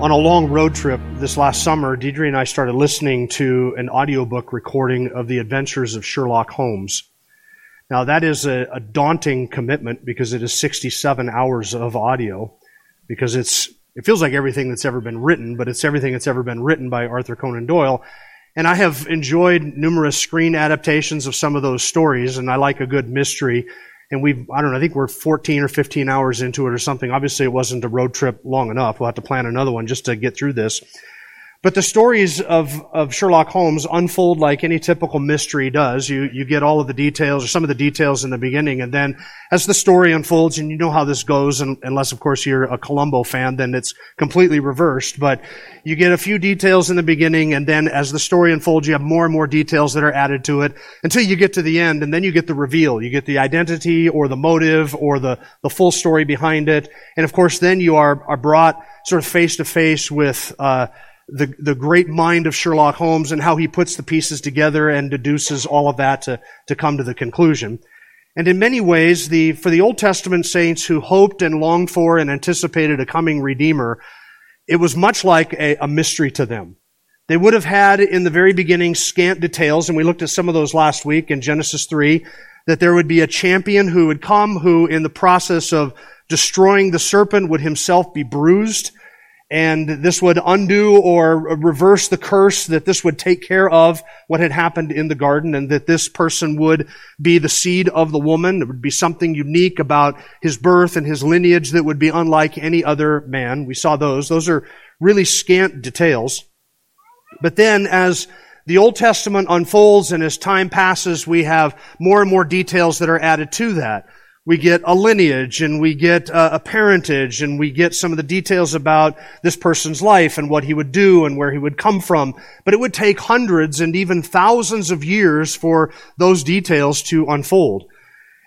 On a long road trip this last summer, Deidre and I started listening to an audiobook recording of The Adventures of Sherlock Holmes. Now, that is a daunting commitment because it is 67 hours of audio, because it feels like everything that's ever been written, but it's everything that's ever been written by Arthur Conan Doyle. And I have enjoyed numerous screen adaptations of some of those stories, and I like a good mystery. And I think we're 14 or 15 hours into it or something. Obviously, it wasn't a road trip long enough. We'll have to plan another one just to get through this. But the stories of Sherlock Holmes unfold like any typical mystery does. You get all of the details, or some of the details in the beginning, and then as the story unfolds, and you know how this goes, and unless, of course, you're a Columbo fan, then it's completely reversed. But you get a few details in the beginning, and then as the story unfolds, you have more and more details that are added to it until you get to the end, and then you get the reveal. You get the identity or the motive or the full story behind it. And, of course, then you are brought sort of face-to-face with the great mind of Sherlock Holmes and how he puts the pieces together and deduces all of that to come to the conclusion. And in many ways, for the Old Testament saints who hoped and longed for and anticipated a coming Redeemer, it was much like a mystery to them. They would have had in the very beginning scant details, and we looked at some of those last week in Genesis 3, that there would be a champion who would come, who in the process of destroying the serpent would himself be bruised, and this would undo or reverse the curse, that this would take care of what had happened in the garden, and that this person would be the seed of the woman. It would be something unique about his birth and his lineage that would be unlike any other man. We saw those. Those are really scant details. But then as the Old Testament unfolds and as time passes, we have more and more details that are added to that. We get a lineage, and we get a parentage, and we get some of the details about this person's life and what he would do and where he would come from. But it would take hundreds and even thousands of years for those details to unfold.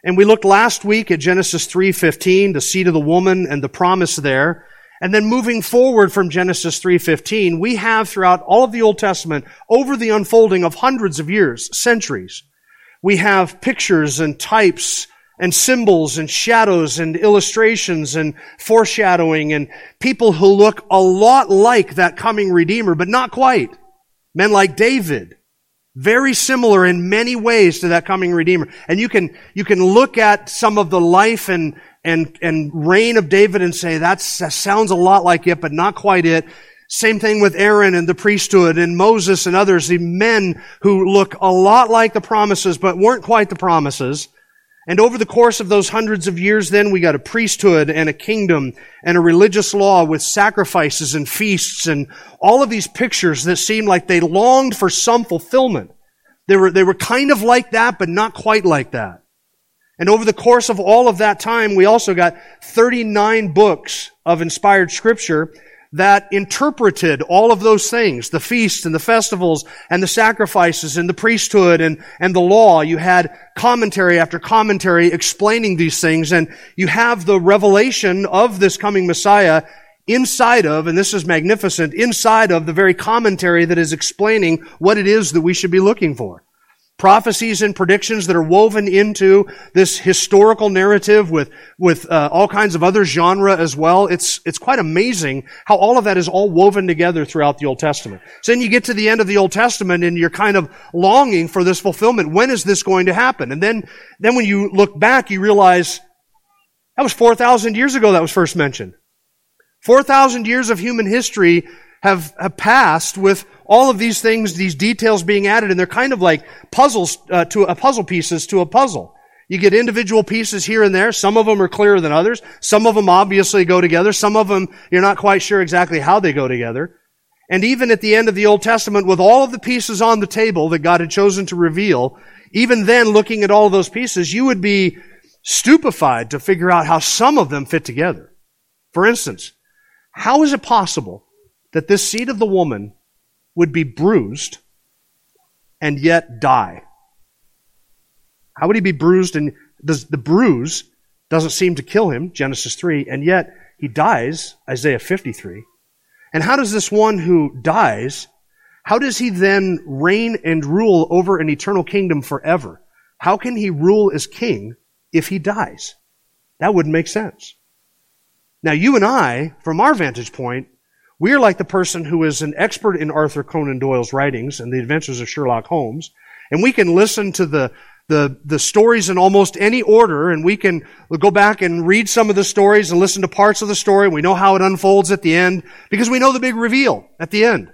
And we looked last week at Genesis 3:15, the seed of the woman and the promise there. And then moving forward from Genesis 3:15, we have throughout all of the Old Testament, over the unfolding of hundreds of years, centuries, we have pictures and types and symbols and shadows and illustrations and foreshadowing and people who look a lot like that coming Redeemer, but not quite. Men like David, very similar in many ways to that coming Redeemer. And you can look at some of the life and reign of David and say, that sounds a lot like it, but not quite it. Same thing with Aaron and the priesthood and Moses and others, the men who look a lot like the promises, but weren't quite the promises. And over the course of those hundreds of years then, we got a priesthood and a kingdom and a religious law with sacrifices and feasts and all of these pictures that seemed like they longed for some fulfillment. They were kind of like that, but not quite like that. And over the course of all of that time, we also got 39 books of inspired scripture that interpreted all of those things, the feasts and the festivals and the sacrifices and the priesthood and the law. You had commentary after commentary explaining these things, and you have the revelation of this coming Messiah inside of, and this is magnificent, inside of the very commentary that is explaining what it is that we should be looking for. Prophecies and predictions that are woven into this historical narrative with all kinds of other genre as well. It's quite amazing how all of that is all woven together throughout the Old Testament. So then you get to the end of the Old Testament and you're kind of longing for this fulfillment. When is this going to happen? And then when you look back, you realize that was 4,000 years ago that was first mentioned. 4,000 years of human history have passed with all of these things, these details being added, and they're kind of like puzzle pieces to a puzzle. You get individual pieces here and there. Some of them are clearer than others. Some of them obviously go together. Some of them, you're not quite sure exactly how they go together. And even at the end of the Old Testament, with all of the pieces on the table that God had chosen to reveal, even then looking at all of those pieces, you would be stupefied to figure out how some of them fit together. For instance, how is it possible that this seed of the woman would be bruised and yet die? How would he be bruised? And the bruise doesn't seem to kill him, Genesis 3, and yet he dies, Isaiah 53. And how does this one who dies, how does he then reign and rule over an eternal kingdom forever? How can he rule as king if he dies? That wouldn't make sense. Now, you and I, from our vantage point, we are like the person who is an expert in Arthur Conan Doyle's writings and The Adventures of Sherlock Holmes, and we can listen to the stories in almost any order, and we can go back and read some of the stories and listen to parts of the story, and we know how it unfolds at the end, because we know the big reveal at the end.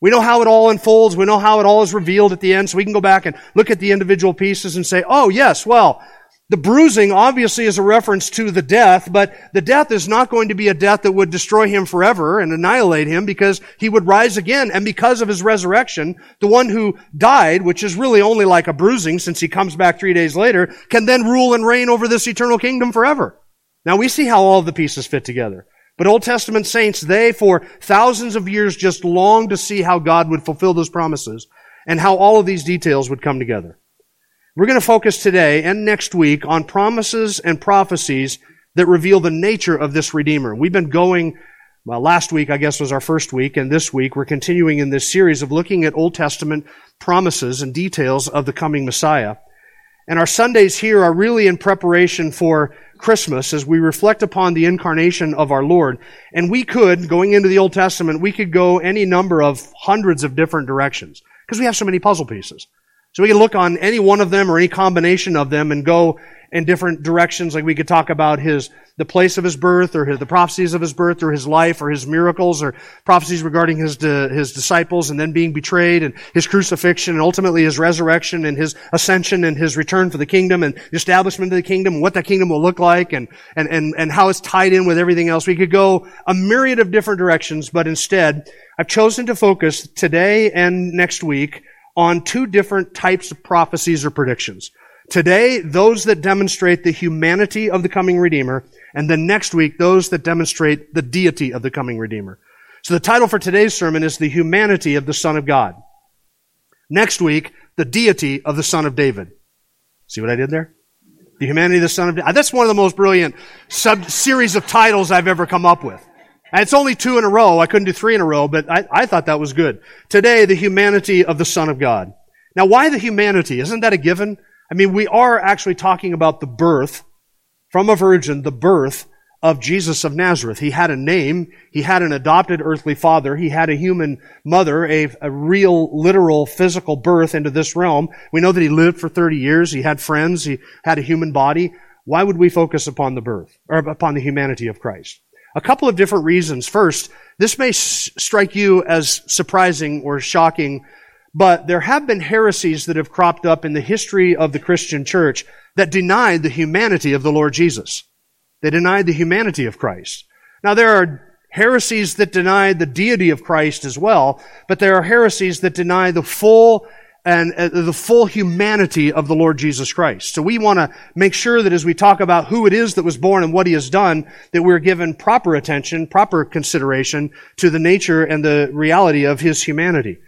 We know how it all unfolds, we know how it all is revealed at the end, so we can go back and look at the individual pieces and say, oh yes, well, the bruising obviously is a reference to the death, but the death is not going to be a death that would destroy him forever and annihilate him, because he would rise again, and because of his resurrection, the one who died, which is really only like a bruising since he comes back 3 days later, can then rule and reign over this eternal kingdom forever. Now we see how all the pieces fit together. But Old Testament saints, they for thousands of years just longed to see how God would fulfill those promises and how all of these details would come together. We're going to focus today and next week on promises and prophecies that reveal the nature of this Redeemer. We've been going, well, last week I guess was our first week, and this week we're continuing in this series of looking at Old Testament promises and details of the coming Messiah. And our Sundays here are really in preparation for Christmas as we reflect upon the incarnation of our Lord. And we could, going into the Old Testament, we could go any number of hundreds of different directions because we have so many puzzle pieces. So we can look on any one of them or any combination of them and go in different directions. Like we could talk about the place of his birth, or the prophecies of his birth, or his life, or his miracles, or prophecies regarding his disciples and then being betrayed, and his crucifixion, and ultimately his resurrection, and his ascension, and his return for the kingdom, and the establishment of the kingdom, and what that kingdom will look like, and how it's tied in with everything else. We could go a myriad of different directions, but instead, I've chosen to focus today and next week on two different types of prophecies or predictions. Today, those that demonstrate the humanity of the coming Redeemer, and then next week, those that demonstrate the deity of the coming Redeemer. So the title for today's sermon is The Humanity of the Son of God. Next week, The Deity of the Son of David. See what I did there? The Humanity of the Son of David. That's one of the most brilliant sub-series of titles I've ever come up with. And it's only two in a row. I couldn't do three in a row, but I thought that was good. Today, the humanity of the Son of God. Now, why the humanity? Isn't that a given? I mean, we are actually talking about the birth, from a virgin, the birth of Jesus of Nazareth. He had a name. He had an adopted earthly father. He had a human mother, a real, literal, physical birth into this realm. We know that he lived for 30 years. He had friends. He had a human body. Why would we focus upon the birth, or upon the humanity of Christ? A couple of different reasons. First, this may strike you as surprising or shocking, but there have been heresies that have cropped up in the history of the Christian church that denied the humanity of the Lord Jesus. They denied the humanity of Christ. Now, there are heresies that deny the deity of Christ as well, but there are heresies that deny the full humanity of the Lord Jesus Christ. So we want to make sure that as we talk about who it is that was born and what he has done, that we're given proper attention, proper consideration to the nature and the reality of his humanity.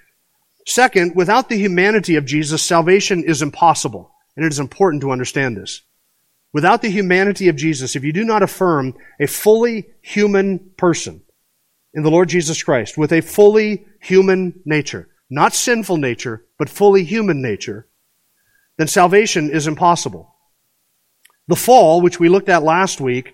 Second, without the humanity of Jesus, salvation is impossible. And it is important to understand this. Without the humanity of Jesus, if you do not affirm a fully human person in the Lord Jesus Christ with a fully human nature, not sinful nature, but fully human nature, then salvation is impossible. The fall, which we looked at last week,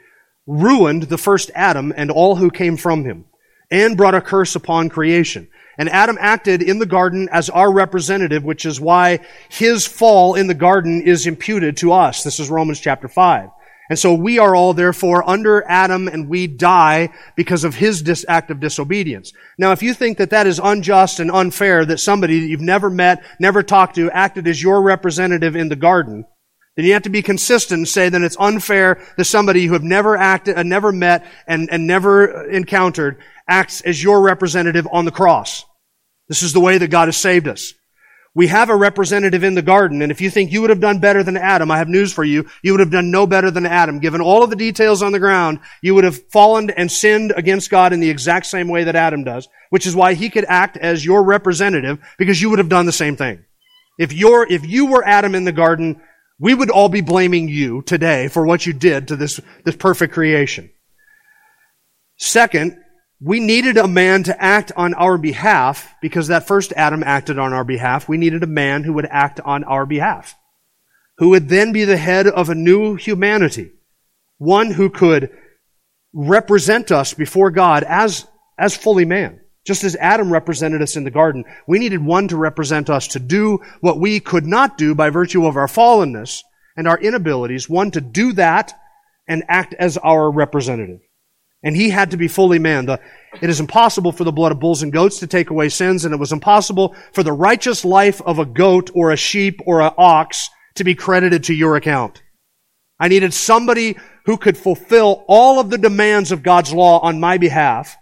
ruined the first Adam and all who came from him, and brought a curse upon creation. And Adam acted in the garden as our representative, which is why his fall in the garden is imputed to us. This is Romans chapter 5. And so we are all, therefore, under Adam, and we die because of his act of disobedience. Now, if you think that that is unjust and unfair, that somebody that you've never met, never talked to, acted as your representative in the garden, then you have to be consistent and say that it's unfair that somebody you have never acted, never met, and never encountered acts as your representative on the cross. This is the way that God has saved us. We have a representative in the garden, and if you think you would have done better than Adam, I have news for you. You would have done no better than Adam. Given all of the details on the ground, you would have fallen and sinned against God in the exact same way that Adam does, which is why he could act as your representative, because you would have done the same thing. If you were Adam in the garden, we would all be blaming you today for what you did to this perfect creation. Second, we needed a man to act on our behalf because that first Adam acted on our behalf. We needed a man who would act on our behalf, who would then be the head of a new humanity, one who could represent us before God as fully man. Just as Adam represented us in the garden, we needed one to represent us to do what we could not do by virtue of our fallenness and our inabilities, one to do that and act as our representative. And he had to be fully man. It is impossible for the blood of bulls and goats to take away sins, and it was impossible for the righteous life of a goat or a sheep or an ox to be credited to your account. I needed somebody who could fulfill all of the demands of God's law on my behalf,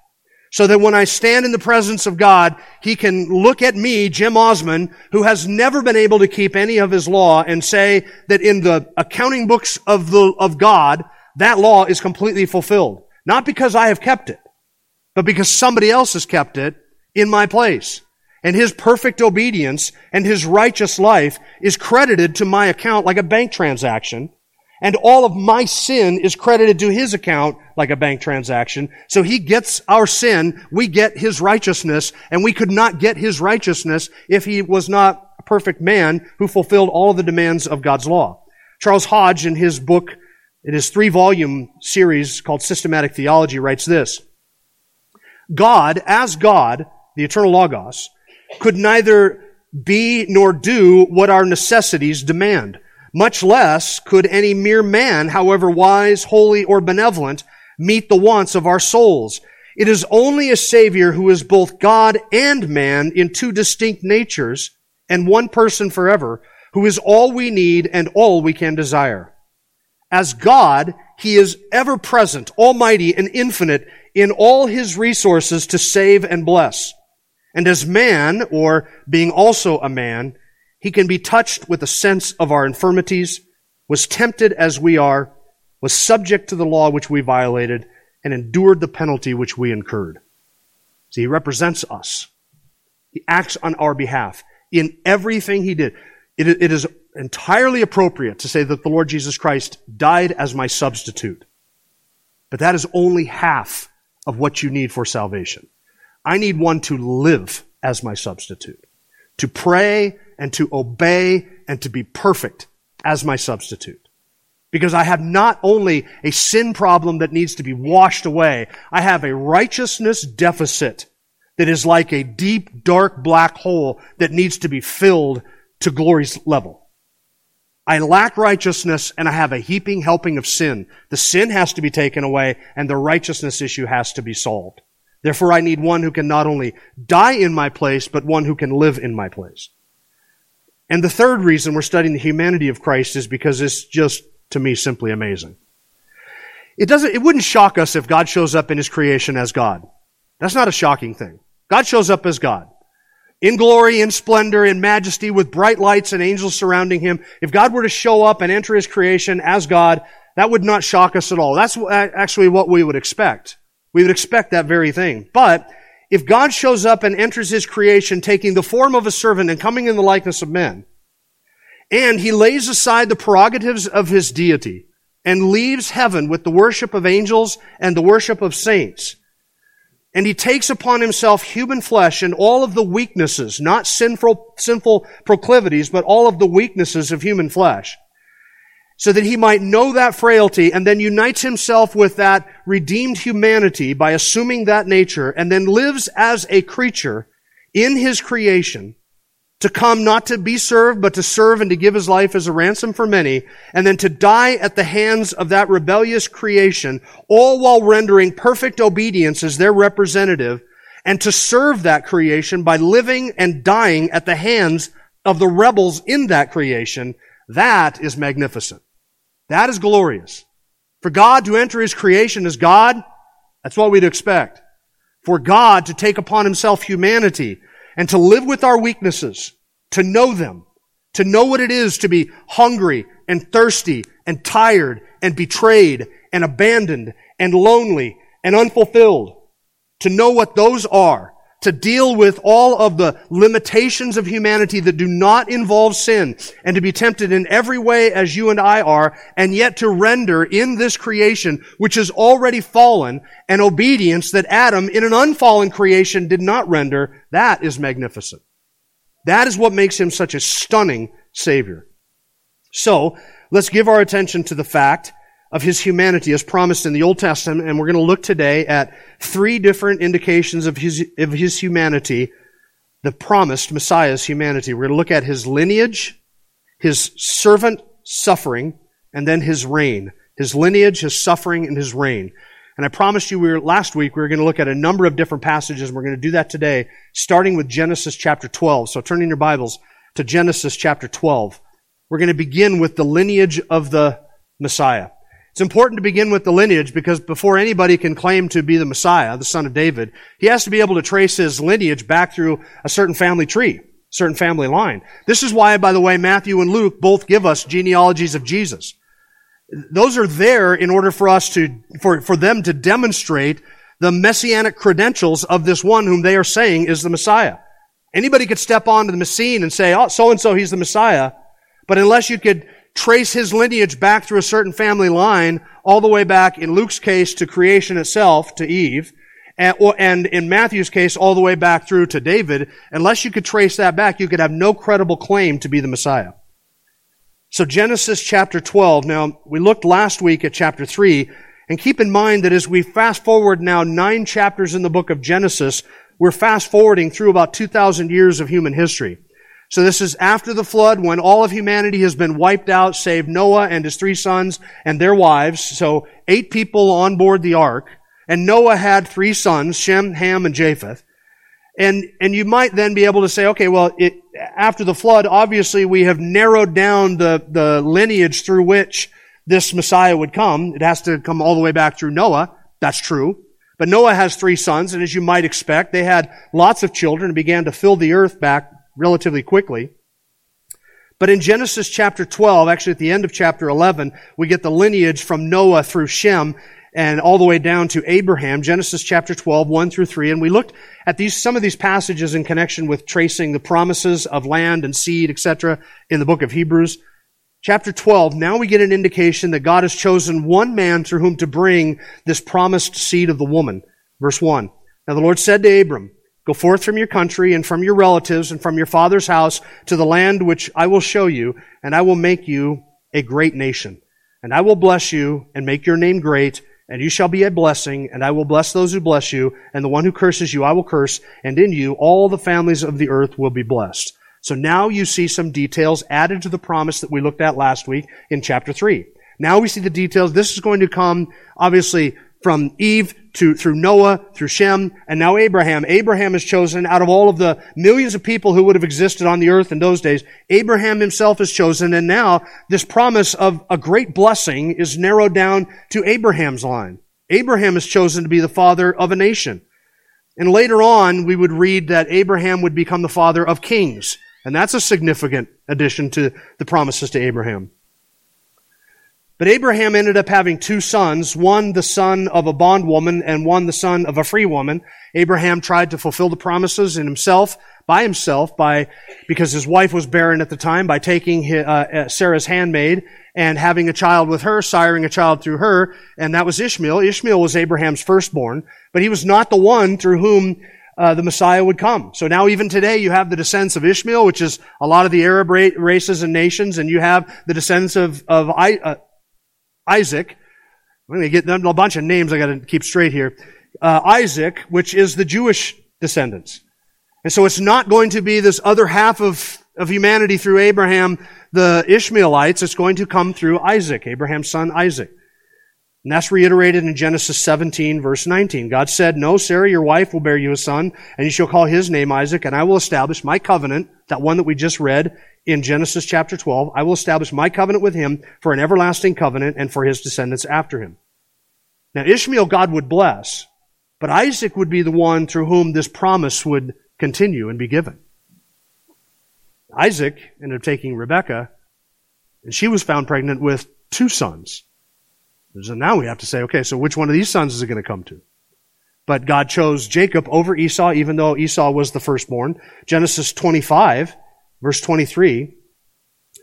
so that when I stand in the presence of God, He can look at me, Jim Osman, who has never been able to keep any of His law, and say that in the accounting books of God, that law is completely fulfilled. Not because I have kept it, but because somebody else has kept it in my place. And His perfect obedience and His righteous life is credited to my account like a bank transaction. And all of my sin is credited to His account like a bank transaction. So He gets our sin, we get His righteousness, and we could not get His righteousness if He was not a perfect man who fulfilled all of the demands of God's law. Charles Hodge, in his book, in his 3-volume series called Systematic Theology, writes this: God, as God, the eternal Logos, could neither be nor do what our necessities demand. Much less could any mere man, however wise, holy, or benevolent, meet the wants of our souls. It is only a Savior who is both God and man in two distinct natures and one person forever, who is all we need and all we can desire. As God, He is ever-present, almighty, and infinite in all His resources to save and bless. And as man, or being also a man, He can be touched with a sense of our infirmities, was tempted as we are, was subject to the law which we violated, and endured the penalty which we incurred. See, He represents us. He acts on our behalf in everything He did. It is entirely appropriate to say that the Lord Jesus Christ died as my substitute. But that is only half of what you need for salvation. I need one to live as my substitute, to pray and to obey and to be perfect as my substitute. Because I have not only a sin problem that needs to be washed away, I have a righteousness deficit that is like a deep, dark, black hole that needs to be filled to glory's level. I lack righteousness and I have a heaping helping of sin. The sin has to be taken away and the righteousness issue has to be solved. Therefore, I need one who can not only die in my place, but one who can live in my place. And the third reason we're studying the humanity of Christ is because it's just, to me, simply amazing. It wouldn't shock us if God shows up in His creation as God. That's not a shocking thing. God shows up as God. In glory, in splendor, in majesty, with bright lights and angels surrounding Him. If God were to show up and enter His creation as God, that would not shock us at all. That's actually what we would expect. We would expect that very thing. But if God shows up and enters His creation taking the form of a servant and coming in the likeness of men, and He lays aside the prerogatives of His deity and leaves heaven with the worship of angels and the worship of saints, and He takes upon Himself human flesh and all of the weaknesses, not sinful proclivities, but all of the weaknesses of human flesh, so that He might know that frailty, and then unites Himself with that redeemed humanity by assuming that nature, and then lives as a creature in His creation to come not to be served, but to serve and to give His life as a ransom for many, and then to die at the hands of that rebellious creation, all while rendering perfect obedience as their representative, and to serve that creation by living and dying at the hands of the rebels in that creation. That is magnificent. That is glorious. For God to enter His creation as God, that's what we'd expect. For God to take upon Himself humanity and to live with our weaknesses, to know them, to know what it is to be hungry and thirsty and tired and betrayed and abandoned and lonely and unfulfilled, to know what those are, to deal with all of the limitations of humanity that do not involve sin, and to be tempted in every way as you and I are, and yet to render in this creation, which is already fallen, an obedience that Adam in an unfallen creation did not render, that is magnificent. That is what makes him such a stunning Savior. So, let's give our attention to the fact of his humanity as promised in the Old Testament, and we're going to look today at three different indications of his humanity, the promised Messiah's humanity. We're going to look at his lineage, his servant suffering, and then his reign. His lineage, his suffering, and his reign. And I promised you last week we were going to look at a number of different passages, and we're going to do that today, starting with Genesis chapter 12. So turn in your Bibles to Genesis chapter 12. We're going to begin with the lineage of the Messiah. It's important to begin with the lineage because before anybody can claim to be the Messiah, the son of David, he has to be able to trace his lineage back through a certain family tree, certain family line. This is why, by the way, Matthew and Luke both give us genealogies of Jesus. Those are there in order for us to, for them to demonstrate the messianic credentials of this one whom they are saying is the Messiah. Anybody could step onto the scene and say, oh, so-and-so, he's the Messiah. But unless you could trace his lineage back through a certain family line, all the way back, in Luke's case, to creation itself, to Eve, and in Matthew's case, all the way back through to David, unless you could trace that back, you could have no credible claim to be the Messiah. So Genesis chapter 12, now we looked last week at chapter 3, and keep in mind that as we fast forward now 9 chapters in the book of Genesis, we're fast forwarding through about 2,000 years of human history. So this is after the flood, when all of humanity has been wiped out, save Noah and his 3 sons and their wives. So 8 people on board the ark. And Noah had 3 sons, Shem, Ham, and Japheth. And you might then be able to say, okay, well, after the flood, obviously we have narrowed down the lineage through which this Messiah would come. It has to come all the way back through Noah. That's true. But Noah has 3 sons, and as you might expect, they had lots of children and began to fill the earth back relatively quickly. But in Genesis chapter 12, actually at the end of chapter 11, we get the lineage from Noah through Shem and all the way down to Abraham, Genesis chapter 12, 1 through 3. And we looked at some of these passages in connection with tracing the promises of land and seed, etc., in the book of Hebrews. Chapter 12, now we get an indication that God has chosen one man through whom to bring this promised seed of the woman. Verse 1, Now the Lord said to Abram, Go forth from your country and from your relatives and from your father's house to the land which I will show you, and I will make you a great nation. And I will bless you and make your name great, and you shall be a blessing, and I will bless those who bless you, and the one who curses you I will curse, and in you all the families of the earth will be blessed. So now you see some details added to the promise that we looked at last week in chapter 3. Now we see the details. This is going to come, obviously, from Eve through Noah, through Shem, and now Abraham. Abraham is chosen out of all of the millions of people who would have existed on the earth in those days. Abraham himself is chosen, and now this promise of a great blessing is narrowed down to Abraham's line. Abraham is chosen to be the father of a nation. And later on, we would read that Abraham would become the father of kings, and that's a significant addition to the promises to Abraham. But Abraham ended up having 2 sons, one the son of a bondwoman and one the son of a free woman. Abraham tried to fulfill the promises in himself, because his wife was barren at the time, by taking Sarah's handmaid and having a child with her, siring a child through her, and that was Ishmael. Ishmael was Abraham's firstborn, but he was not the one through whom the Messiah would come. So now even today you have the descendants of Ishmael, which is a lot of the Arab races and nations, and you have the descendants of Isaac. I'm going to get them a bunch of names I got to keep straight here. Isaac, which is the Jewish descendants. And so it's not going to be this other half of humanity through Abraham, the Ishmaelites. It's going to come through Isaac, Abraham's son Isaac. And that's reiterated in Genesis 17, verse 19. God said, No, Sarah, your wife will bear you a son, and you shall call his name Isaac, and I will establish my covenant, that one that we just read in Genesis chapter 12. I will establish my covenant with him for an everlasting covenant and for his descendants after him. Now, Ishmael God would bless, but Isaac would be the one through whom this promise would continue and be given. Isaac ended up taking Rebekah, and she was found pregnant with 2 sons. So now we have to say, okay, so which one of these sons is it going to come to? But God chose Jacob over Esau, even though Esau was the firstborn. Genesis 25, verse 23.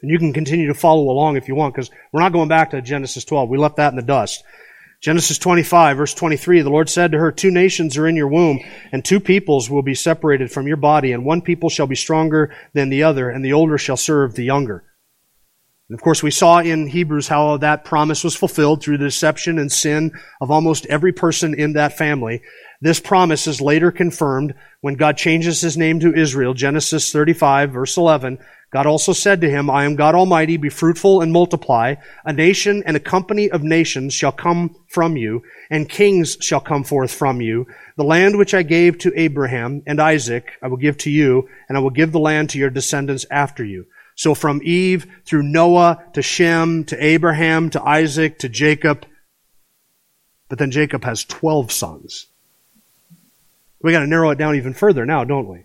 And you can continue to follow along if you want, because we're not going back to Genesis 12. We left that in the dust. Genesis 25, verse 23, the Lord said to her, "Two nations are in your womb, and two peoples will be separated from your body, and one people shall be stronger than the other, and the older shall serve the younger." And of course, we saw in Hebrews how that promise was fulfilled through the deception and sin of almost every person in that family. This promise is later confirmed when God changes his name to Israel. Genesis 35, verse 11, God also said to him, "I am God Almighty, be fruitful and multiply. A nation and a company of nations shall come from you, and kings shall come forth from you. The land which I gave to Abraham and Isaac I will give to you, and I will give the land to your descendants after you." So from Eve through Noah to Shem to Abraham to Isaac to Jacob. But then Jacob has 12 sons. We got to narrow it down even further now, don't we?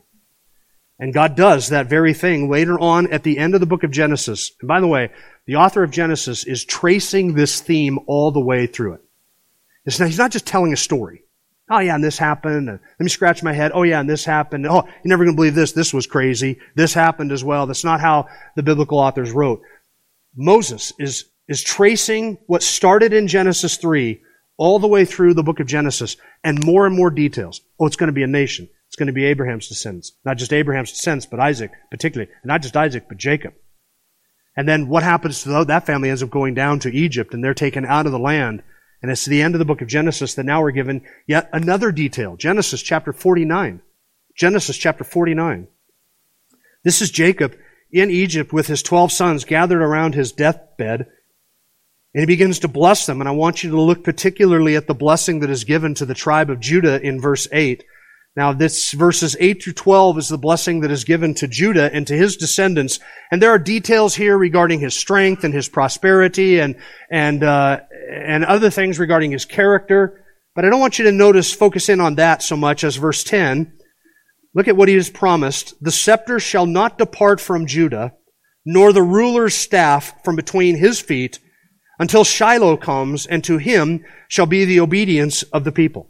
And God does that very thing later on at the end of the book of Genesis. And by the way, the author of Genesis is tracing this theme all the way through it. He's not just telling a story. Oh yeah, and this happened. Let me scratch my head. Oh yeah, and this happened. Oh, you're never going to believe this. This was crazy. This happened as well. That's not how the biblical authors wrote. Moses is tracing what started in Genesis 3 all the way through the book of Genesis, and more details. Oh, it's going to be a nation. It's going to be Abraham's descendants. Not just Abraham's descendants, but Isaac particularly. And not just Isaac, but Jacob. And then what happens to that family ends up going down to Egypt, and they're taken out of the land. And it's the end of the book of Genesis that now we're given yet another detail. Genesis chapter 49. Genesis chapter 49. This is Jacob in Egypt with his 12 sons gathered around his deathbed. And he begins to bless them. And I want you to look particularly at the blessing that is given to the tribe of Judah in verse 8. Now, this verses 8 through 12 is the blessing that is given to Judah and to his descendants. And there are details here regarding his strength and his prosperity and other things regarding his character. But I don't want you to focus in on that so much as verse 10. Look at what he has promised. "The scepter shall not depart from Judah, nor the ruler's staff from between his feet, until Shiloh comes, and to him shall be the obedience of the people."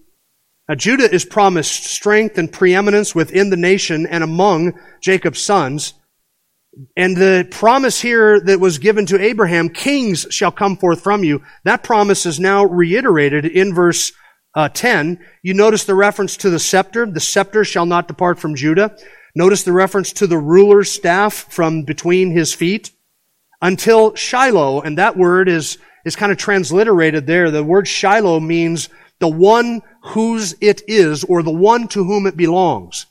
Now, Judah is promised strength and preeminence within the nation and among Jacob's sons. And the promise here that was given to Abraham, "Kings shall come forth from you," that promise is now reiterated in verse 10. You notice the reference to the scepter shall not depart from Judah. Notice the reference to the ruler's staff from between his feet, until Shiloh, and that word is kind of transliterated there. The word Shiloh means the one whose it is, or the one to whom it belongs.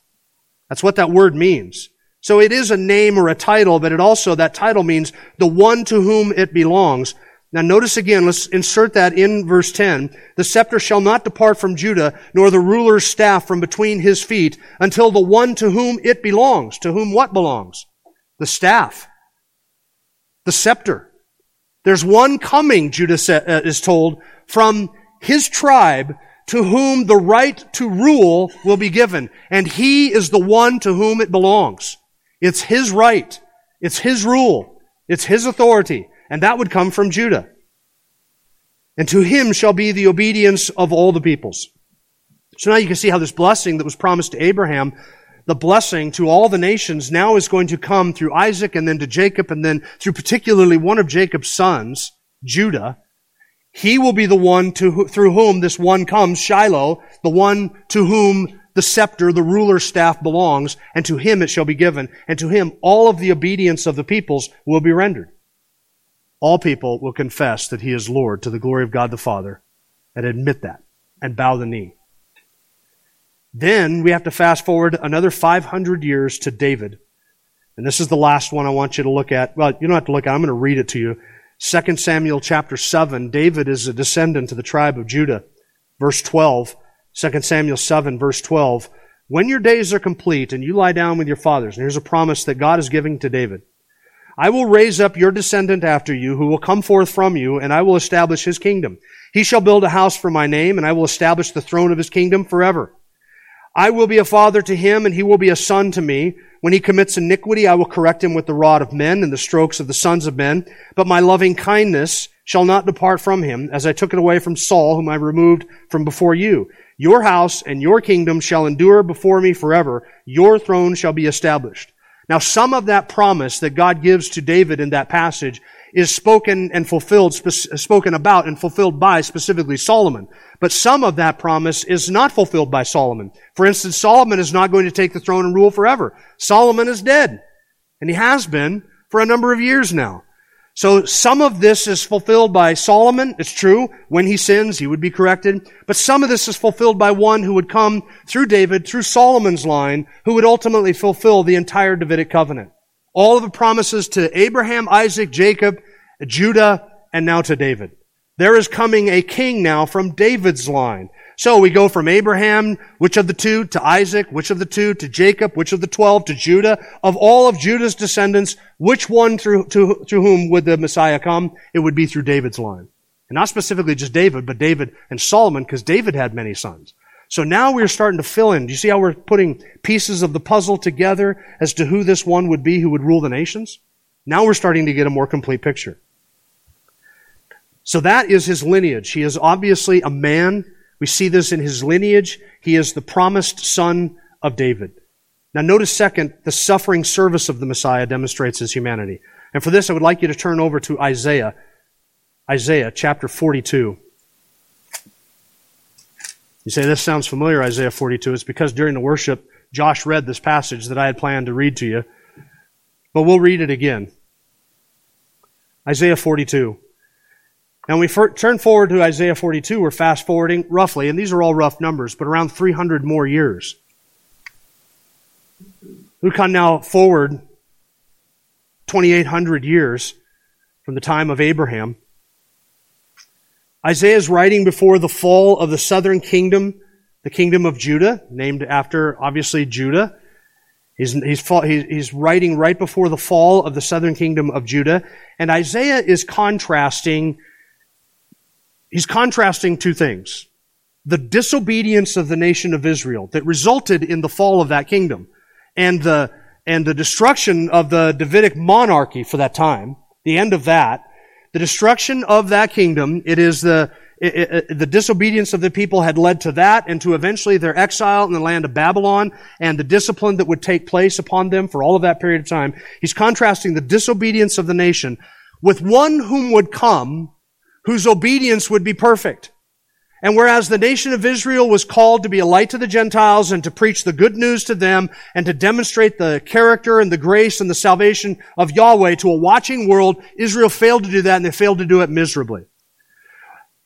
That's what that word means. So it is a name or a title, but it also, that title means the one to whom it belongs. Now notice again, let's insert that in verse 10. "The scepter shall not depart from Judah, nor the ruler's staff from between his feet, until the one to whom it belongs." To whom what belongs? The staff. The scepter. There's one coming, Judah is told, from his tribe, to whom the right to rule will be given. And he is the one to whom it belongs. It's his right. It's his rule. It's his authority. And that would come from Judah. "And to him shall be the obedience of all the peoples." So now you can see how this blessing that was promised to Abraham, the blessing to all the nations, now is going to come through Isaac and then to Jacob and then through particularly one of Jacob's sons, Judah. He will be the one through whom this one comes, Shiloh, the one to whom the scepter, the ruler's staff belongs, and to him it shall be given, and to him all of the obedience of the peoples will be rendered. All people will confess that he is Lord to the glory of God the Father, and admit that, and bow the knee. Then we have to fast forward another 500 years to David. And this is the last one I want you to look at. Well, you don't have to look at it. I'm going to read it to you. 2 Samuel chapter 7, David is a descendant of the tribe of Judah. Verse 12, 2 Samuel 7, verse 12, "When your days are complete and you lie down with your fathers," and here's a promise that God is giving to David, "I will raise up your descendant after you, who will come forth from you, and I will establish his kingdom. He shall build a house for my name, and I will establish the throne of his kingdom forever. I will be a father to him, and he will be a son to me. When he commits iniquity, I will correct him with the rod of men and the strokes of the sons of men. But my loving kindness shall not depart from him, as I took it away from Saul, whom I removed from before you. Your house and your kingdom shall endure before me forever. Your throne shall be established. Now, some of that promise that God gives to David in that passage is spoken about and fulfilled by specifically Solomon. But some of that promise is not fulfilled by Solomon. For instance, Solomon is not going to take the throne and rule forever. Solomon is dead. And he has been for a number of years now. So some of this is fulfilled by Solomon. It's true. When he sins, he would be corrected. But some of this is fulfilled by one who would come through David, through Solomon's line, who would ultimately fulfill the entire Davidic covenant. All of the promises to Abraham, Isaac, Jacob, Judah, and now to David. There is coming a king now from David's line. So we go from Abraham, which of the two, to Isaac, which of the two, to Jacob, which of the 12, to Judah. Of all of Judah's descendants, which one through whom would the Messiah come? It would be through David's line. And not specifically just David, but David and Solomon, because David had many sons. So now we're starting to fill in. Do you see how we're putting pieces of the puzzle together as to who this one would be who would rule the nations? Now we're starting to get a more complete picture. So that is his lineage. He is obviously a man. We see this in his lineage. He is the promised son of David. Now notice second, the suffering service of the Messiah demonstrates his humanity. And for this, I would like you to turn over to Isaiah. Isaiah chapter 42. You say, this sounds familiar, Isaiah 42. It's because during the worship, Josh read this passage that I had planned to read to you. But we'll read it again. Isaiah 42. Now we turn forward to Isaiah 42, we're fast-forwarding roughly, and these are all rough numbers, but around 300 more years. We come now forward 2,800 years from the time of Abraham. Isaiah is writing before the fall of the southern kingdom, the kingdom of Judah, named after, obviously, Judah. He's writing right before the fall of the southern kingdom of Judah. And Isaiah is contrasting two things. The disobedience of the nation of Israel that resulted in the fall of that kingdom and the destruction of the Davidic monarchy for that time, the end of that. The destruction of that kingdom, the disobedience of the people had led to that and to eventually their exile in the land of Babylon and the discipline that would take place upon them for all of that period of time. He's contrasting the disobedience of the nation with one whom would come whose obedience would be perfect. And whereas the nation of Israel was called to be a light to the Gentiles and to preach the good news to them and to demonstrate the character and the grace and the salvation of Yahweh to a watching world, Israel failed to do that, and they failed to do it miserably.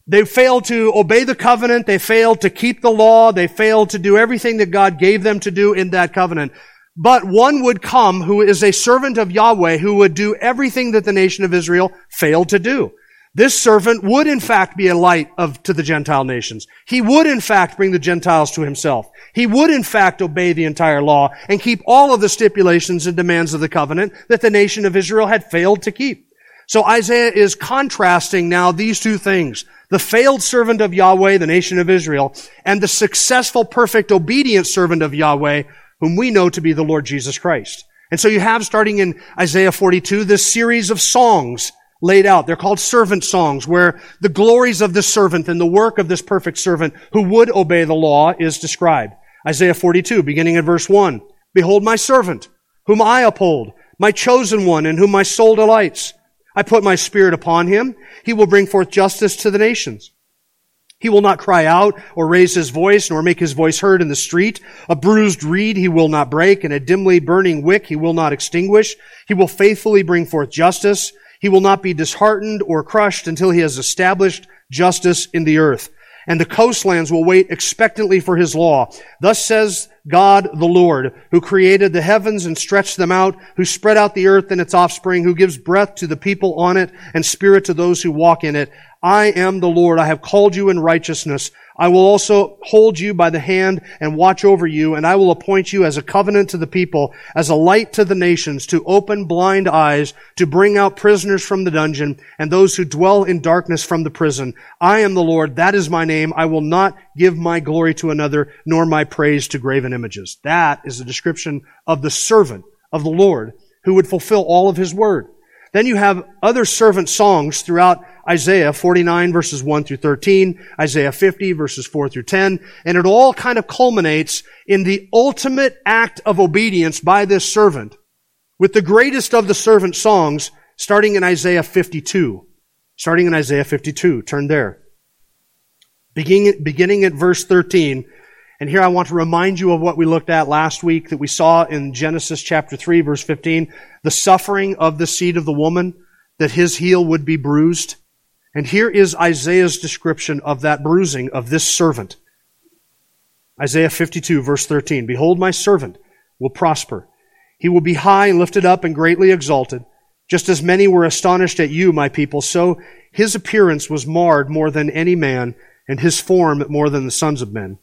They failed to obey the covenant. They failed to keep the law. They failed to do everything that God gave them to do in that covenant. But one would come who is a servant of Yahweh who would do everything that the nation of Israel failed to do. This servant would in fact be a light to the Gentile nations. He would in fact bring the Gentiles to himself. He would in fact obey the entire law and keep all of the stipulations and demands of the covenant that the nation of Israel had failed to keep. So Isaiah is contrasting now these two things. The failed servant of Yahweh, the nation of Israel, and the successful, perfect, obedient servant of Yahweh, whom we know to be the Lord Jesus Christ. And so you have, starting in Isaiah 42, this series of songs laid out. They're called servant songs, where the glories of this servant and the work of this perfect servant who would obey the law is described. Isaiah 42, beginning at verse 1. Behold my servant, whom I uphold, my chosen one in whom my soul delights. I put my spirit upon him. He will bring forth justice to the nations. He will not cry out or raise his voice, nor make his voice heard in the street. A bruised reed he will not break, and a dimly burning wick he will not extinguish. He will faithfully bring forth justice. He will not be disheartened or crushed until he has established justice in the earth. And the coastlands will wait expectantly for his law. Thus says God the Lord, who created the heavens and stretched them out, who spread out the earth and its offspring, who gives breath to the people on it and spirit to those who walk in it. I am the Lord. I have called you in righteousness. I will also hold you by the hand and watch over you, and I will appoint you as a covenant to the people, as a light to the nations, to open blind eyes, to bring out prisoners from the dungeon, and those who dwell in darkness from the prison. I am the Lord, that is my name. I will not give my glory to another, nor my praise to graven images. That is the description of the servant of the Lord who would fulfill all of his word. Then you have other servant songs throughout Isaiah 49 verses 1 through 13, Isaiah 50 verses 4 through 10, and it all kind of culminates in the ultimate act of obedience by this servant, with the greatest of the servant songs starting in Isaiah 52. Starting in Isaiah 52, turn there. Beginning at verse 13, and here I want to remind you of what we looked at last week that we saw in Genesis chapter 3, verse 15, the suffering of the seed of the woman, that his heel would be bruised. And here is Isaiah's description of that bruising of this servant. Isaiah 52, verse 13, "Behold, my servant will prosper. He will be high and lifted up and greatly exalted. Just as many were astonished at you, my people, so his appearance was marred more than any man, and his form more than the sons of men.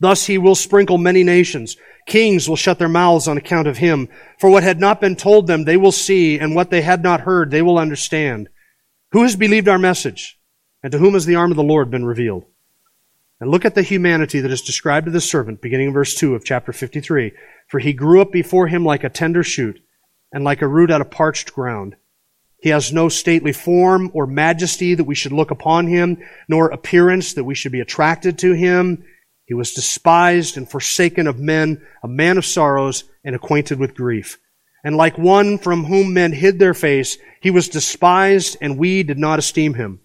Thus he will sprinkle many nations. Kings will shut their mouths on account of him. For what had not been told them, they will see, and what they had not heard, they will understand. Who has believed our message? And to whom has the arm of the Lord been revealed?" And look at the humanity that is described to the servant, beginning in verse 2 of chapter 53. "For he grew up before him like a tender shoot, and like a root out of parched ground. He has no stately form or majesty that we should look upon him, nor appearance that we should be attracted to him. He was despised and forsaken of men, a man of sorrows and acquainted with grief. And like one from whom men hid their face, he was despised and we did not esteem him."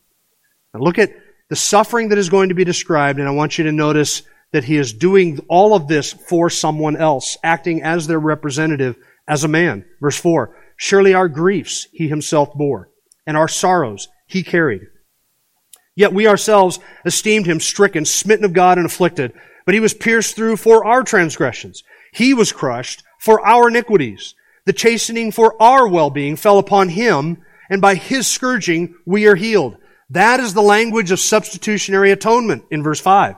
Now look at the suffering that is going to be described, and I want you to notice that he is doing all of this for someone else, acting as their representative as a man. Verse 4, "Surely our griefs he himself bore, and our sorrows he carried. Yet we ourselves esteemed him stricken, smitten of God, and afflicted. But he was pierced through for our transgressions. He was crushed for our iniquities. The chastening for our well-being fell upon him, and by his scourging we are healed." That is the language of substitutionary atonement in verse 5.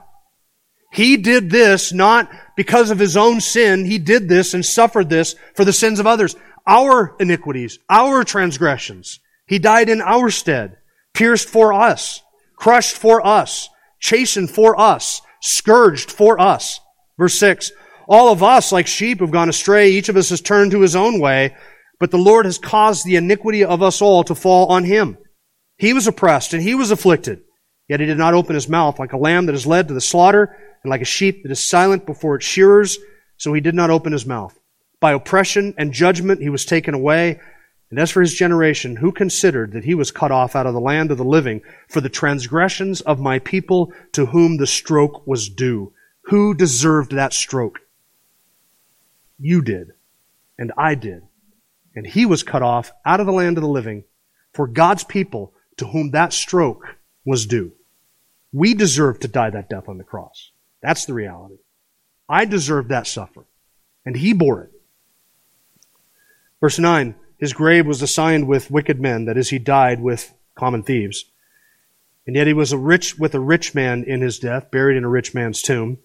He did this not because of his own sin. He did this and suffered this for the sins of others. Our iniquities, our transgressions. He died in our stead, pierced for us, crushed for us, chastened for us, scourged for us. Verse 6, "All of us, like sheep, have gone astray. Each of us has turned to his own way, but the Lord has caused the iniquity of us all to fall on him. He was oppressed and he was afflicted. Yet he did not open his mouth, like a lamb that is led to the slaughter, and like a sheep that is silent before its shearers, so he did not open his mouth. By oppression and judgment he was taken away. And as for his generation, who considered that he was cut off out of the land of the living for the transgressions of my people, to whom the stroke was due?" Who deserved that stroke? You did, and I did. And he was cut off out of the land of the living for God's people, to whom that stroke was due. We deserve to die that death on the cross. That's the reality. I deserve that suffering, and he bore it. Verse 9, "His grave was assigned with wicked men," that is, he died with common thieves. "And yet he was with a rich man in his death, buried in a rich man's tomb,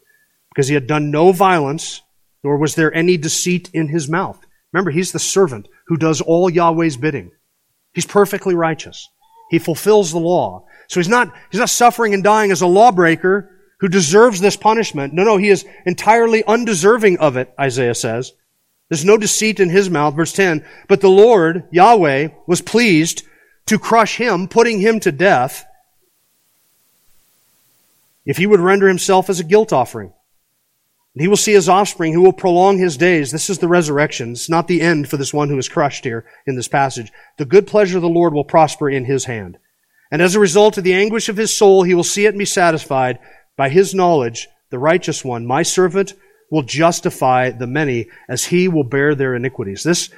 because he had done no violence, nor was there any deceit in his mouth." Remember, he's the servant who does all Yahweh's bidding. He's perfectly righteous. He fulfills the law. So he's not suffering and dying as a lawbreaker who deserves this punishment. No, he is entirely undeserving of it, Isaiah says. There's no deceit in his mouth. Verse 10, "But the Lord, Yahweh, was pleased to crush him, putting him to death, if he would render himself as a guilt offering. And he will see his offspring, who will prolong his days." This is the resurrection. It's not the end for this one who is crushed here in this passage. "The good pleasure of the Lord will prosper in his hand. And as a result of the anguish of his soul, he will see it and be satisfied. By his knowledge, the righteous one, my servant, will justify the many, as he will bear their iniquities." This,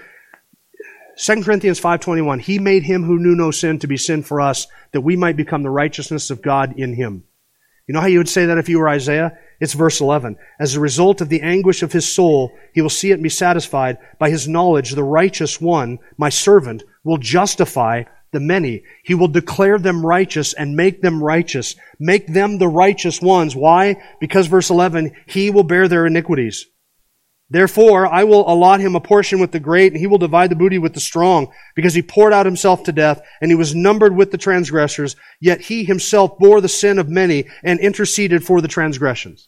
2 Corinthians 5:21, "He made him who knew no sin to be sin for us, that we might become the righteousness of God in him." You know how you would say that if you were Isaiah? It's verse 11. "As a result of the anguish of his soul, he will see it and be satisfied. By his knowledge, the righteous one, my servant, will justify the many. He will declare them righteous and make them righteous. Make them the righteous ones." Why? Because verse 11, "He will bear their iniquities. Therefore, I will allot him a portion with the great, and he will divide the booty with the strong, because he poured out himself to death, and he was numbered with the transgressors. Yet he himself bore the sin of many and interceded for the transgressions.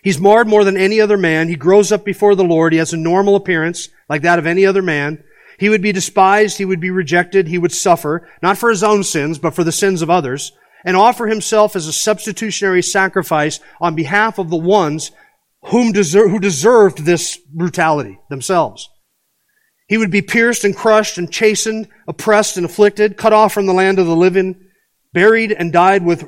He's marred more than any other man. He grows up before the Lord. He has a normal appearance, like that of any other man. He would be despised, he would be rejected, he would suffer, not for his own sins, but for the sins of others, and offer himself as a substitutionary sacrifice on behalf of the ones who deserved this brutality themselves. He would be pierced and crushed and chastened, oppressed and afflicted, cut off from the land of the living, buried and died with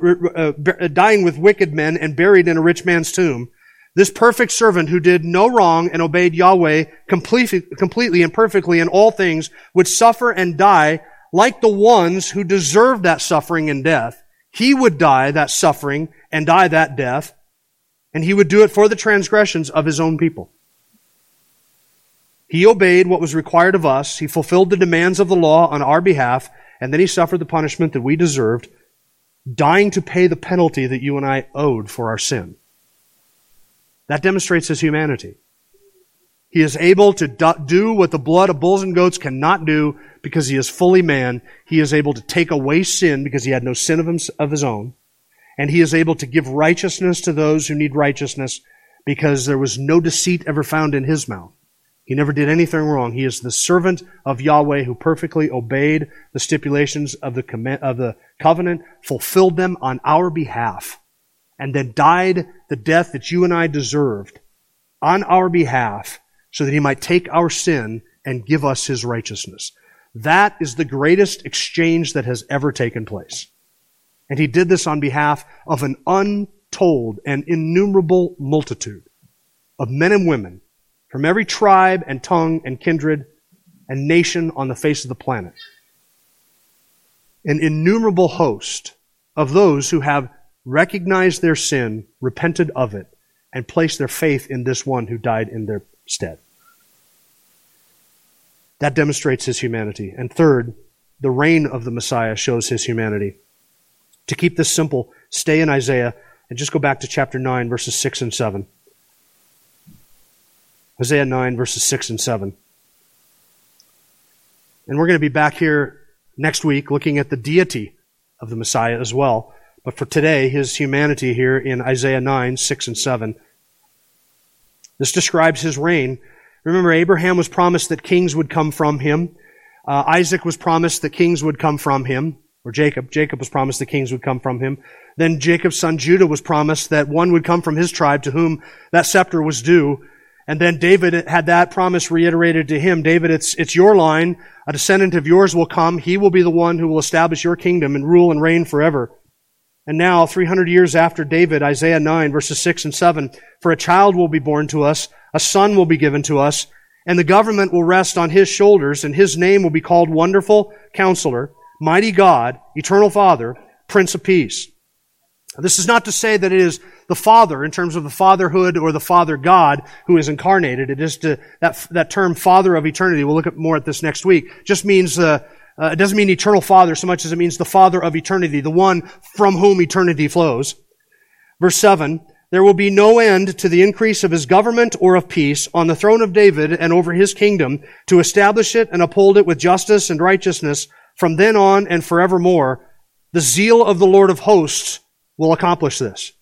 dying with wicked men and buried in a rich man's tomb. This perfect servant who did no wrong and obeyed Yahweh completely and perfectly in all things would suffer and die like the ones who deserved that suffering and death. He would die that suffering and die that death, and he would do it for the transgressions of his own people. He obeyed what was required of us. He fulfilled the demands of the law on our behalf, and then he suffered the punishment that we deserved, dying to pay the penalty that you and I owed for our sin. That demonstrates his humanity. He is able to do what the blood of bulls and goats cannot do because he is fully man. He is able to take away sin because he had no sin of his own. And he is able to give righteousness to those who need righteousness because there was no deceit ever found in his mouth. He never did anything wrong. He is the servant of Yahweh who perfectly obeyed the stipulations of the covenant, fulfilled them on our behalf, and then died the death that you and I deserved on our behalf so that he might take our sin and give us his righteousness. That is the greatest exchange that has ever taken place. And he did this on behalf of an untold and innumerable multitude of men and women from every tribe and tongue and kindred and nation on the face of the planet. An innumerable host of those who have recognized their sin, repented of it, and placed their faith in this one who died in their stead. That demonstrates his humanity. And third, the reign of the Messiah shows his humanity. To keep this simple, stay in Isaiah and just go back to chapter 9, verses 6 and 7. Isaiah 9, verses 6 and 7. And we're going to be back here next week looking at the deity of the Messiah as well. But for today, his humanity here in Isaiah 9, 6 and 7. This describes his reign. Remember, Abraham was promised that kings would come from him. Isaac was promised that kings would come from him, or Jacob. Jacob was promised that kings would come from him. Then Jacob's son Judah was promised that one would come from his tribe to whom that scepter was due. And then David had that promise reiterated to him. David, it's your line. A descendant of yours will come. He will be the one who will establish your kingdom and rule and reign forever. And now, 300 years after David, Isaiah 9, verses 6 and 7, for a child will be born to us, a son will be given to us, and the government will rest on his shoulders, and his name will be called Wonderful Counselor, Mighty God, Eternal Father, Prince of Peace. This is not to say that it is the Father in terms of the fatherhood or the Father God who is incarnated. It is that term Father of Eternity. We'll look at more at this next week. Just means it doesn't mean eternal Father so much as it means the Father of Eternity, the one from whom eternity flows. Verse 7, there will be no end to the increase of his government or of peace on the throne of David and over his kingdom to establish it and uphold it with justice and righteousness from then on and forevermore. The zeal of the Lord of hosts will accomplish this.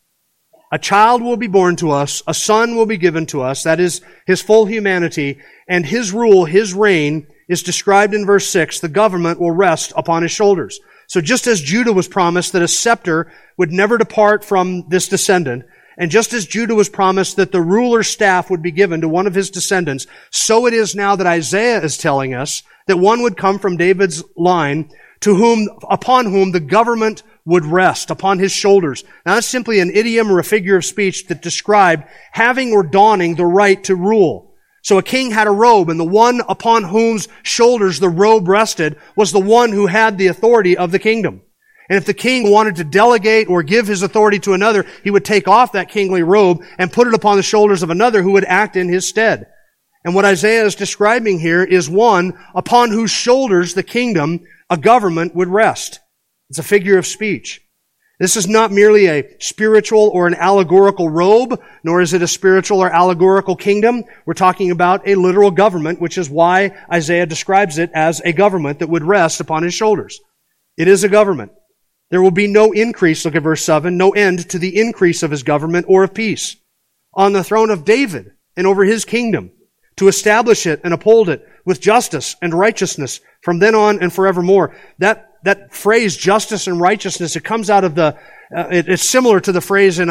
A child will be born to us, a son will be given to us, that is his full humanity, and his rule, his reign, is described in verse 6, the government will rest upon his shoulders. So just as Judah was promised that a scepter would never depart from this descendant, and just as Judah was promised that the ruler's staff would be given to one of his descendants, so it is now that Isaiah is telling us that one would come from David's line upon whom the government would rest upon his shoulders. Now that's simply an idiom or a figure of speech that described having or donning the right to rule. So a king had a robe, and the one upon whose shoulders the robe rested was the one who had the authority of the kingdom. And if the king wanted to delegate or give his authority to another, he would take off that kingly robe and put it upon the shoulders of another who would act in his stead. And what Isaiah is describing here is one upon whose shoulders the kingdom, a government, would rest. It's a figure of speech. This is not merely a spiritual or an allegorical robe, nor is it a spiritual or allegorical kingdom. We're talking about a literal government, which is why Isaiah describes it as a government that would rest upon his shoulders. It is a government. There will be no increase, look at verse 7, no end to the increase of his government or of peace on the throne of David and over his kingdom to establish it and uphold it with justice and righteousness from then on and forevermore. That phrase, justice and righteousness, it comes out of the, it's similar to the phrase in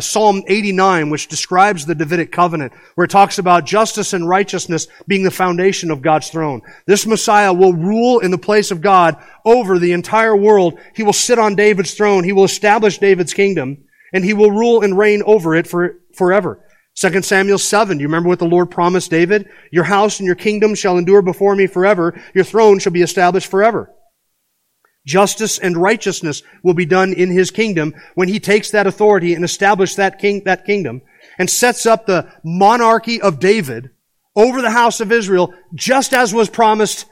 Psalm 89, which describes the Davidic covenant, where it talks about justice and righteousness being the foundation of God's throne. This Messiah will rule in the place of God over the entire world. He will sit on David's throne. He will establish David's kingdom, and he will rule and reign over it forever. 2 Samuel 7, you remember what the Lord promised David? Your house and your kingdom shall endure before me forever. Your throne shall be established forever. Justice and righteousness will be done in his kingdom when he takes that authority and establishes that kingdom and sets up the monarchy of David over the house of Israel, just as was promised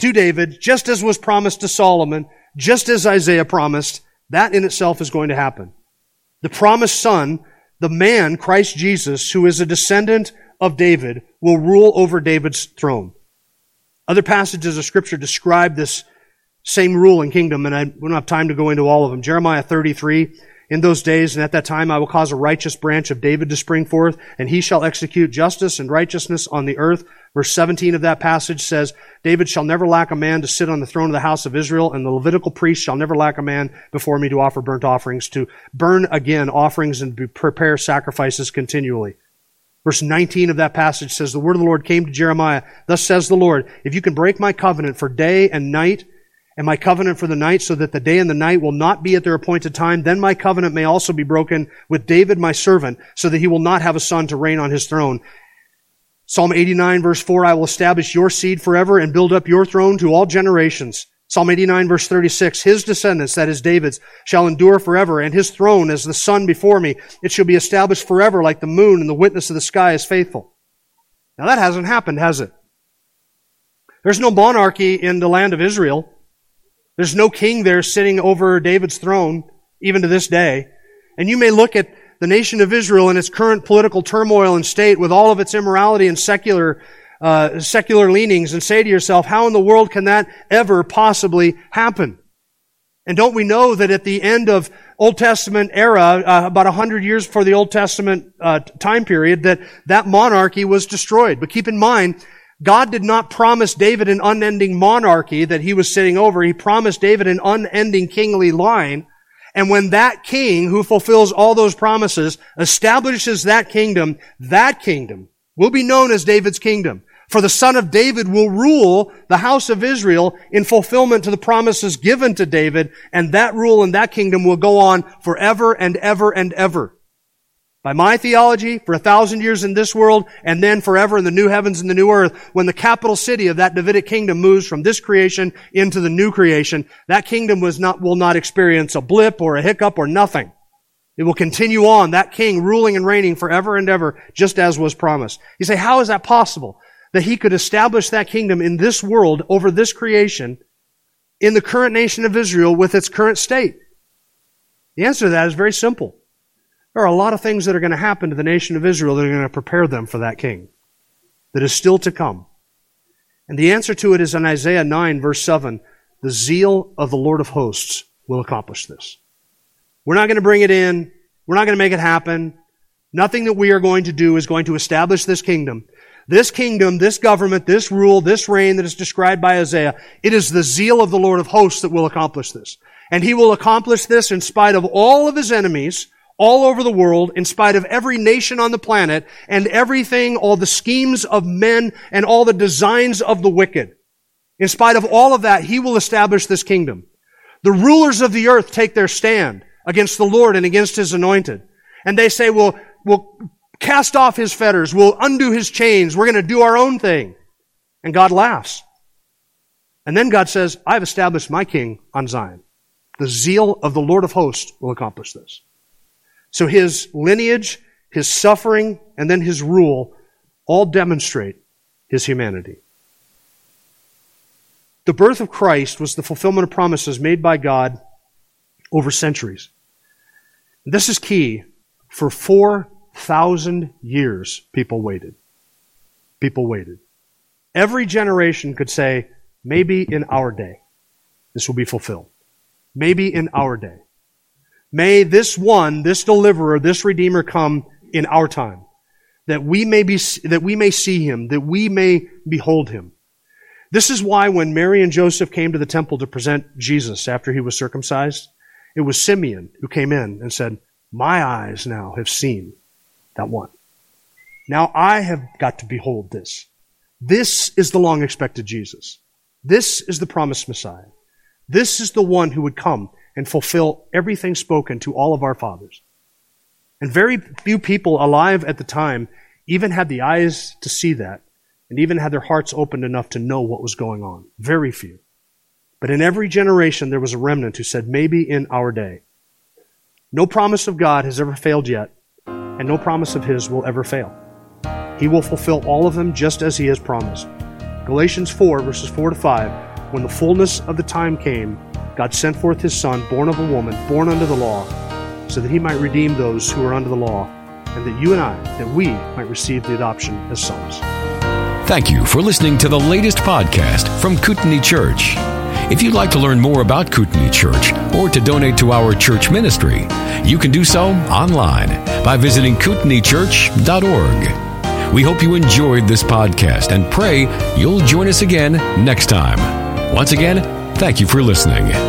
to David, just as was promised to Solomon, just as Isaiah promised. That in itself is going to happen. The promised son, the man, Christ Jesus, who is a descendant of David, will rule over David's throne. Other passages of Scripture describe this same rule and kingdom, and I don't have time to go into all of them. Jeremiah 33, in those days and at that time I will cause a righteous branch of David to spring forth, and he shall execute justice and righteousness on the earth. Verse 17 of that passage says, David shall never lack a man to sit on the throne of the house of Israel, and the Levitical priest shall never lack a man before me to offer burnt offerings, to burn again offerings and prepare sacrifices continually. Verse 19 of that passage says, the word of the Lord came to Jeremiah, thus says the Lord, if you can break my covenant for day and night, and my covenant for the night, so that the day and the night will not be at their appointed time, then my covenant may also be broken with David my servant, so that he will not have a son to reign on his throne. Psalm 89 verse 4, I will establish your seed forever and build up your throne to all generations. Psalm 89 verse 36, his descendants, that is David's, shall endure forever, and his throne as the sun before me. It shall be established forever like the moon, and the witness of the sky is faithful. Now that hasn't happened, has it? There's no monarchy in the land of Israel. There's no king there sitting over David's throne, even to this day. And you may look at the nation of Israel and its current political turmoil and state with all of its immorality and secular leanings and say to yourself, how in the world can that ever possibly happen? And don't we know that at the end of Old Testament era, about 100 years before the Old Testament time period, that monarchy was destroyed. But keep in mind, God did not promise David an unending monarchy that he was sitting over. He promised David an unending kingly line. And when that king, who fulfills all those promises, establishes that kingdom will be known as David's kingdom. For the son of David will rule the house of Israel in fulfillment to the promises given to David, and that rule and that kingdom will go on forever and ever and ever. By my theology, for 1,000 years in this world, and then forever in the new heavens and the new earth, when the capital city of that Davidic kingdom moves from this creation into the new creation, that kingdom will not experience a blip or a hiccup or nothing. It will continue on, that king ruling and reigning forever and ever, just as was promised. You say, how is that possible? That he could establish that kingdom in this world over this creation in the current nation of Israel with its current state? The answer to that is very simple. There are a lot of things that are going to happen to the nation of Israel that are going to prepare them for that king that is still to come. And the answer to it is in Isaiah 9, verse 7. The zeal of the Lord of hosts will accomplish this. We're not going to bring it in. We're not going to make it happen. Nothing that we are going to do is going to establish this kingdom. This kingdom, this government, this rule, this reign that is described by Isaiah, it is the zeal of the Lord of hosts that will accomplish this. And he will accomplish this in spite of all of his enemies, all over the world, in spite of every nation on the planet, and everything, all the schemes of men, and all the designs of the wicked. In spite of all of that, he will establish this kingdom. The rulers of the earth take their stand against the Lord and against his anointed. And they say, we'll cast off his fetters, we'll undo his chains, we're going to do our own thing. And God laughs. And then God says, I've established my king on Zion. The zeal of the Lord of hosts will accomplish this. So his lineage, his suffering, and then his rule all demonstrate his humanity. The birth of Christ was the fulfillment of promises made by God over centuries. This is key. For 4,000 years, people waited. People waited. Every generation could say, maybe in our day this will be fulfilled. Maybe in our day. May this one, this deliverer, this redeemer come in our time. that we may see him, that we may behold him. This is why when Mary and Joseph came to the temple to present Jesus after he was circumcised, it was Simeon who came in and said, "My eyes now have seen that one. Now I have got to behold this. This is the long-expected Jesus. This is the promised Messiah. This is the one who would come and fulfill everything spoken to all of our fathers." And very few people alive at the time even had the eyes to see that, and even had their hearts opened enough to know what was going on. Very few. But in every generation, there was a remnant who said, maybe in our day. No promise of God has ever failed yet, and no promise of His will ever fail. He will fulfill all of them just as He has promised. Galatians 4, verses 4 to 5, when the fullness of the time came, God sent forth His Son, born of a woman, born under the law, so that He might redeem those who are under the law, and that you and I, that we might receive the adoption as sons. Thank you for listening to the latest podcast from Kootenai Church. If you'd like to learn more about Kootenai Church or to donate to our church ministry, you can do so online by visiting kootenaichurch.org. We hope you enjoyed this podcast and pray you'll join us again next time. Once again, thank you for listening.